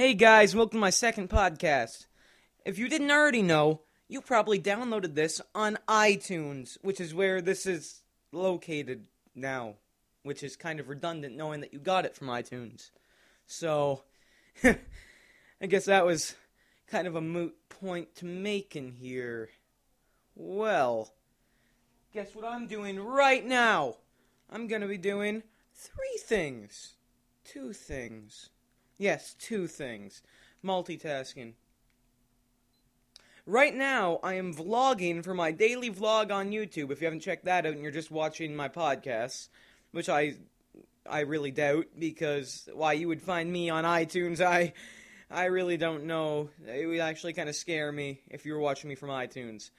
Hey guys, welcome to my second podcast. If you didn't already know, you probably downloaded this on iTunes, which is where this is located now, which is kind of redundant knowing that you got it from iTunes. So, I guess that was kind of a moot point to make in here. Well, guess what I'm doing right now? I'm going to be doing two things. Multitasking. Right now, I am vlogging for my daily vlog on YouTube. If you haven't checked that out and you're just watching my podcasts, which I really doubt, because why you would find me on iTunes, I really don't know. It would actually kind of scare me if you were watching me from iTunes.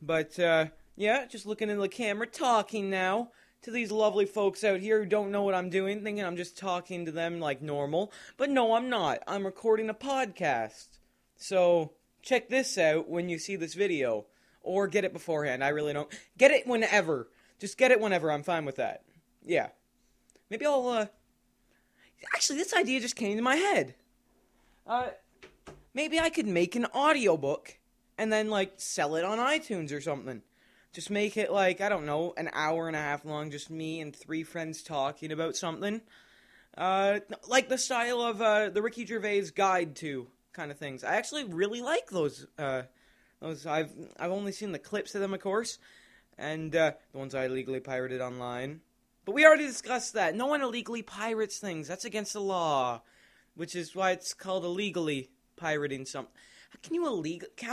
But, yeah, just looking into the camera, talking now to these lovely folks out here who don't know what I'm doing, thinking I'm just talking to them like normal. But no, I'm not. I'm recording a podcast. So, check this out when you see this video. Or get it beforehand. I really don't. Get it whenever. Just get it whenever. I'm fine with that. Yeah. Maybe I'll, Actually, this idea just came to my head. Maybe I could make an audiobook and then, like, sell it on iTunes or something. Just make it, like, I don't know, an hour and a half long, just me and three friends talking about something. Like the style of, the Ricky Gervais guide to kind of things. I actually really like those. I've only seen the clips of them, of course, and, the ones I illegally pirated online. But we already discussed that. No one illegally pirates things. That's against the law. Which is why it's called illegally pirating something. How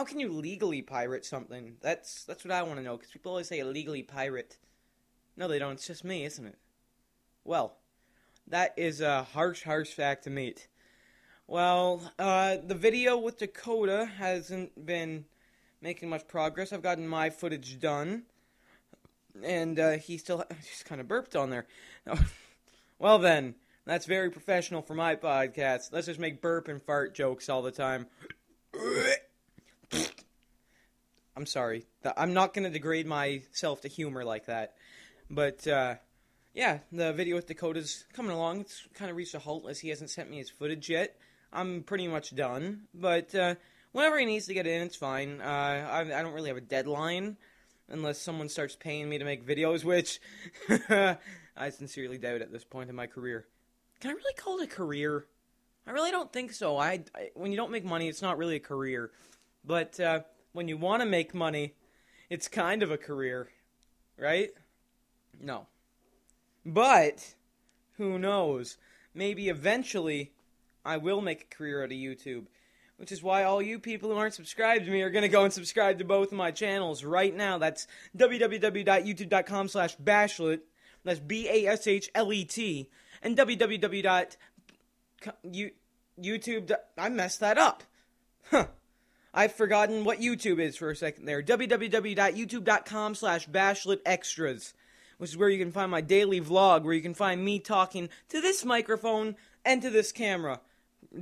can you legally pirate something? That's what I want to know, because people always say illegally pirate. No, they don't. It's just me, isn't it? Well, that is a harsh fact to meet. Well, the video with Dakota hasn't been making much progress. I've gotten my footage done, and he still just kind of burped on there. Well then, that's very professional for my podcast. Let's just make burp and fart jokes all the time. I'm sorry. I'm not going to degrade myself to humor like that. But, yeah, the video with Dakota's coming along. It's kind of reached a halt as he hasn't sent me his footage yet. I'm pretty much done. But, whenever he needs to get in, it's fine. I don't really have a deadline unless someone starts paying me to make videos, which I sincerely doubt at this point in my career. Can I really call it a career? I really don't think so. When you don't make money, it's not really a career. But when you want to make money, it's kind of a career, right? No. But who knows? Maybe eventually I will make a career out of YouTube, which is why all you people who aren't subscribed to me are going to go and subscribe to both of my channels right now. That's www.youtube.com/bashlet. That's bashlet. And www.youtube.com. I messed that up. Huh. I've forgotten what YouTube is for a second there. www.youtube.com/bashletextras, which is where you can find my daily vlog, where you can find me talking to this microphone and to this camera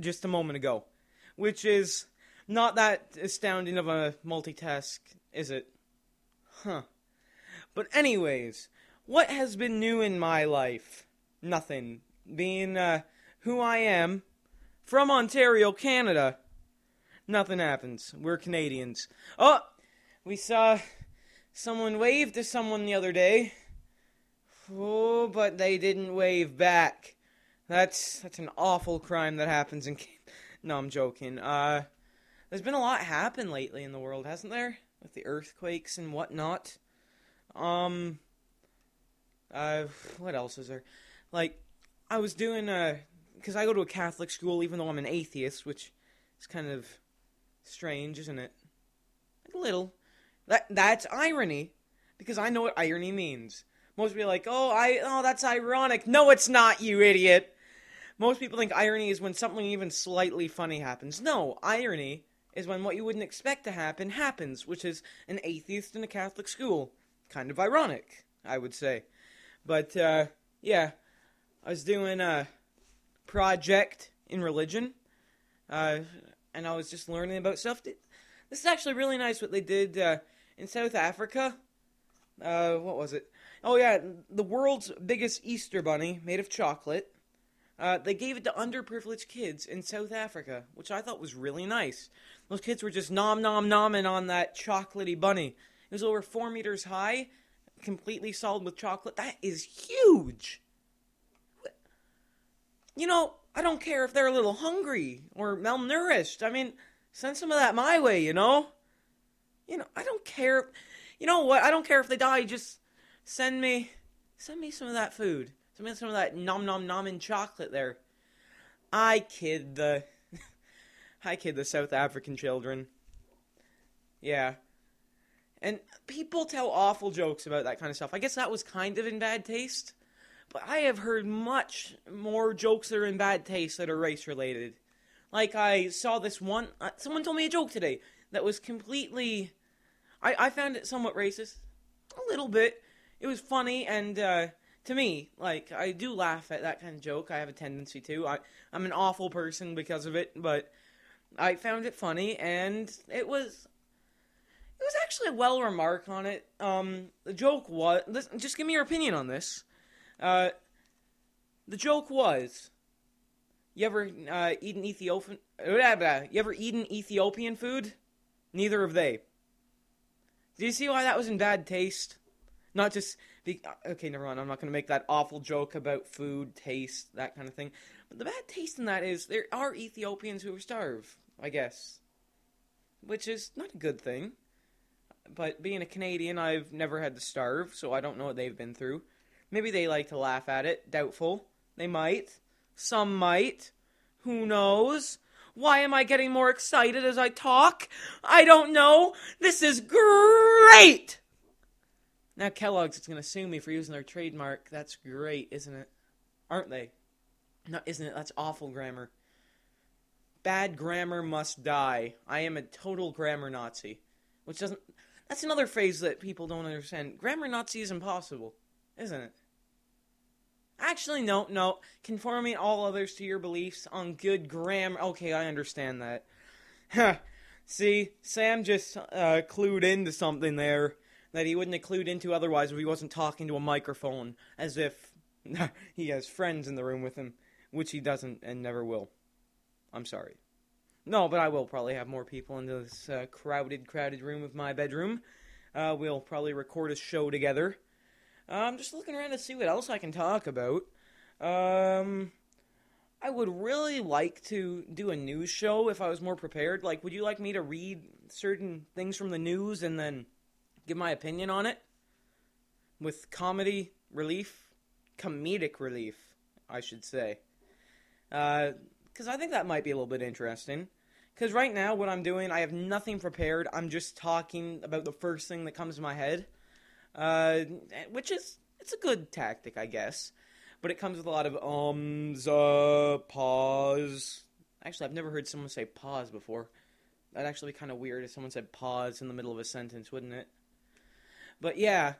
just a moment ago, which is not that astounding of a multitask, is it? Huh. But anyways, what has been new in my life? Nothing. Being who I am, from Ontario, Canada, nothing happens. We're Canadians. Oh, we saw someone wave to someone the other day. Oh, but they didn't wave back. That's an awful crime that happens in Canada. No, I'm joking. There's been a lot happen lately in the world, hasn't there? With the earthquakes and whatnot. What else is there? Like, I was doing, because I go to a Catholic school, even though I'm an atheist, which is kind of strange, isn't it? Like, a little. That's irony, because I know what irony means. Most people are like, oh, that's ironic. No, it's not, you idiot. Most people think irony is when something even slightly funny happens. No, irony is when what you wouldn't expect to happen happens, which is an atheist in a Catholic school. Kind of ironic, I would say. But, yeah. I was doing a project in religion, and I was just learning about stuff. This is actually really nice what they did in South Africa. What was it? Oh yeah, the world's biggest Easter bunny made of chocolate They gave it to underprivileged kids in South Africa, which I thought was really nice. Those kids were just nom-nom-nomming on that chocolatey bunny. It was over 4 meters high, completely solid with chocolate. That is huge! You know, I don't care if they're a little hungry or malnourished. I mean, send some of that my way, you know? You know, I don't care. You know what? I don't care if they die. Just send me some of that food. Send me some of that nom-nom-nommin' chocolate there. I kid the South African children. Yeah. And people tell awful jokes about that kind of stuff. I guess that was kind of in bad taste. But I have heard much more jokes that are in bad taste that are race-related. Like, I saw this one. Someone told me a joke today that was completely... I found it somewhat racist. A little bit. It was funny, and to me, like, I do laugh at that kind of joke. I have a tendency to. I'm an awful person because of it, but I found it funny, and it was actually a well remark on it. The joke was... Listen, just give me your opinion on this. The joke was, you ever eaten Ethiopian food? Neither have they. Do you see why that was in bad taste? Not just okay, never mind, I'm not going to make that awful joke about food, taste, that kind of thing. But the bad taste in that is, there are Ethiopians who starve, I guess. Which is not a good thing. But being a Canadian, I've never had to starve, so I don't know what they've been through. Maybe they like to laugh at it. Doubtful. They might. Some might. Who knows? Why am I getting more excited as I talk? I don't know. This is great! Now Kellogg's is going to sue me for using their trademark. That's great, isn't it? Aren't they? No, isn't it? That's awful grammar. Bad grammar must die. I am a total grammar Nazi. Which doesn't... That's another phrase that people don't understand. Grammar Nazi is impossible. Isn't it? Actually, no. Conforming all others to your beliefs on good grammar. Okay, I understand that. See, Sam just clued into something there that he wouldn't have clued into otherwise if he wasn't talking to a microphone, as if he has friends in the room with him, which he doesn't and never will. I'm sorry. No, but I will probably have more people into this crowded room of my bedroom. We'll probably record a show together. I'm just looking around to see what else I can talk about. I would really like to do a news show if I was more prepared. Like, would you like me to read certain things from the news and then give my opinion on it? With comedy relief? Comedic relief, I should say. Because I think that might be a little bit interesting. Because right now, what I'm doing, I have nothing prepared. I'm just talking about the first thing that comes to my head. Which is, it's a good tactic, I guess, but it comes with a lot of pause. Actually, I've never heard someone say pause before. That'd actually be kind of weird if someone said pause in the middle of a sentence, wouldn't it? But yeah,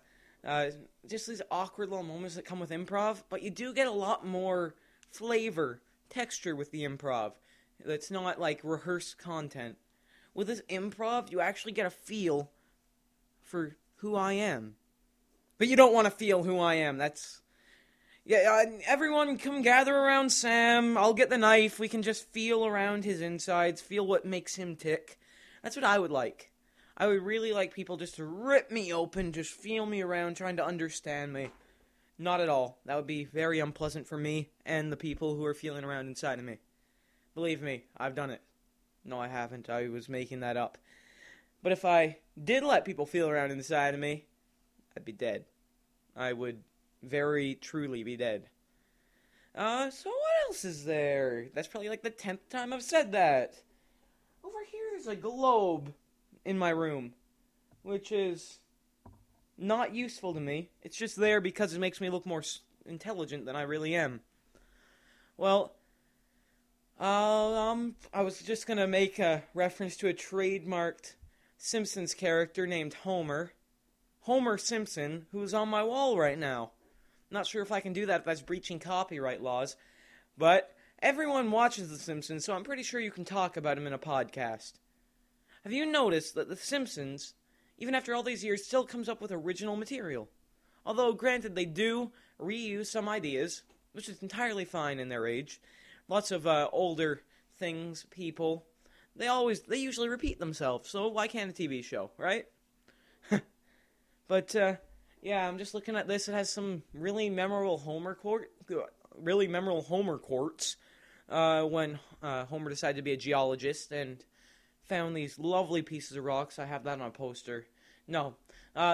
just these awkward little moments that come with improv, but you do get a lot more flavor, texture with the improv. That's not like rehearsed content. With this improv, you actually get a feel for who I am. But you don't want to feel who I am. That's... Yeah, everyone come gather around Sam. I'll get the knife. We can just feel around his insides. Feel what makes him tick. That's what I would like. I would really like people just to rip me open. Just feel me around, trying to understand me. Not at all. That would be very unpleasant for me and the people who are feeling around inside of me. Believe me, I've done it. No, I haven't. I was making that up. But if I did let people feel around inside of me, I'd be dead. I would very truly be dead. So what else is there? That's probably like the 10th time I've said that. Over here there's a globe in my room, which is not useful to me. It's just there because it makes me look more intelligent than I really am. Well... I was just going to make a reference to a trademarked Simpsons character named Homer. Homer Simpson, who's on my wall right now. Not sure if I can do that if that's breaching copyright laws. But everyone watches The Simpsons, so I'm pretty sure you can talk about him in a podcast. Have you noticed that The Simpsons, even after all these years, still comes up with original material? Although, granted, they do reuse some ideas, which is entirely fine in their age. Lots of older things, people. They usually repeat themselves, so why can't a TV show, right? But, yeah, I'm just looking at this. It has some really memorable Homer quotes when Homer decided to be a geologist and found these lovely pieces of rocks. I have that on a poster. No,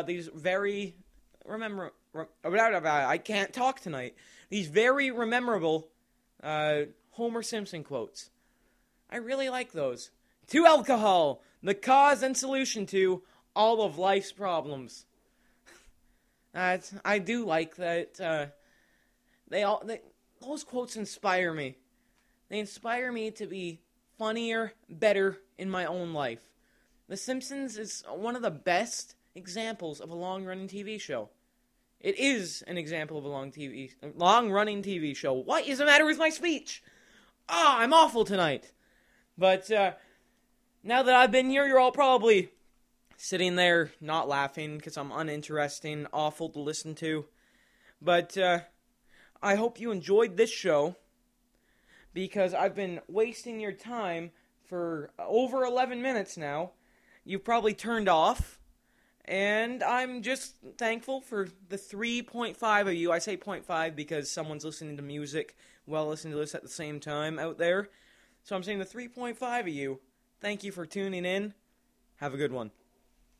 these very... I can't talk tonight. These very memorable Homer Simpson quotes. I really like those. To alcohol, the cause and solution to all of life's problems. I do like that. Those quotes inspire me. They inspire me to be funnier, better in my own life. The Simpsons is one of the best examples of a long-running TV show. It is an example of a long-running TV show. What is the matter with my speech? Ah, I'm awful tonight. But now that I've been here, you're all probably sitting there not laughing because I'm uninteresting, awful to listen to. But I hope you enjoyed this show because I've been wasting your time for over 11 minutes now. You've probably turned off. And I'm just thankful for the 3.5 of you. I say 0.5 because someone's listening to music while listening to this at the same time out there. So I'm saying the 3.5 of you. Thank you for tuning in. Have a good one.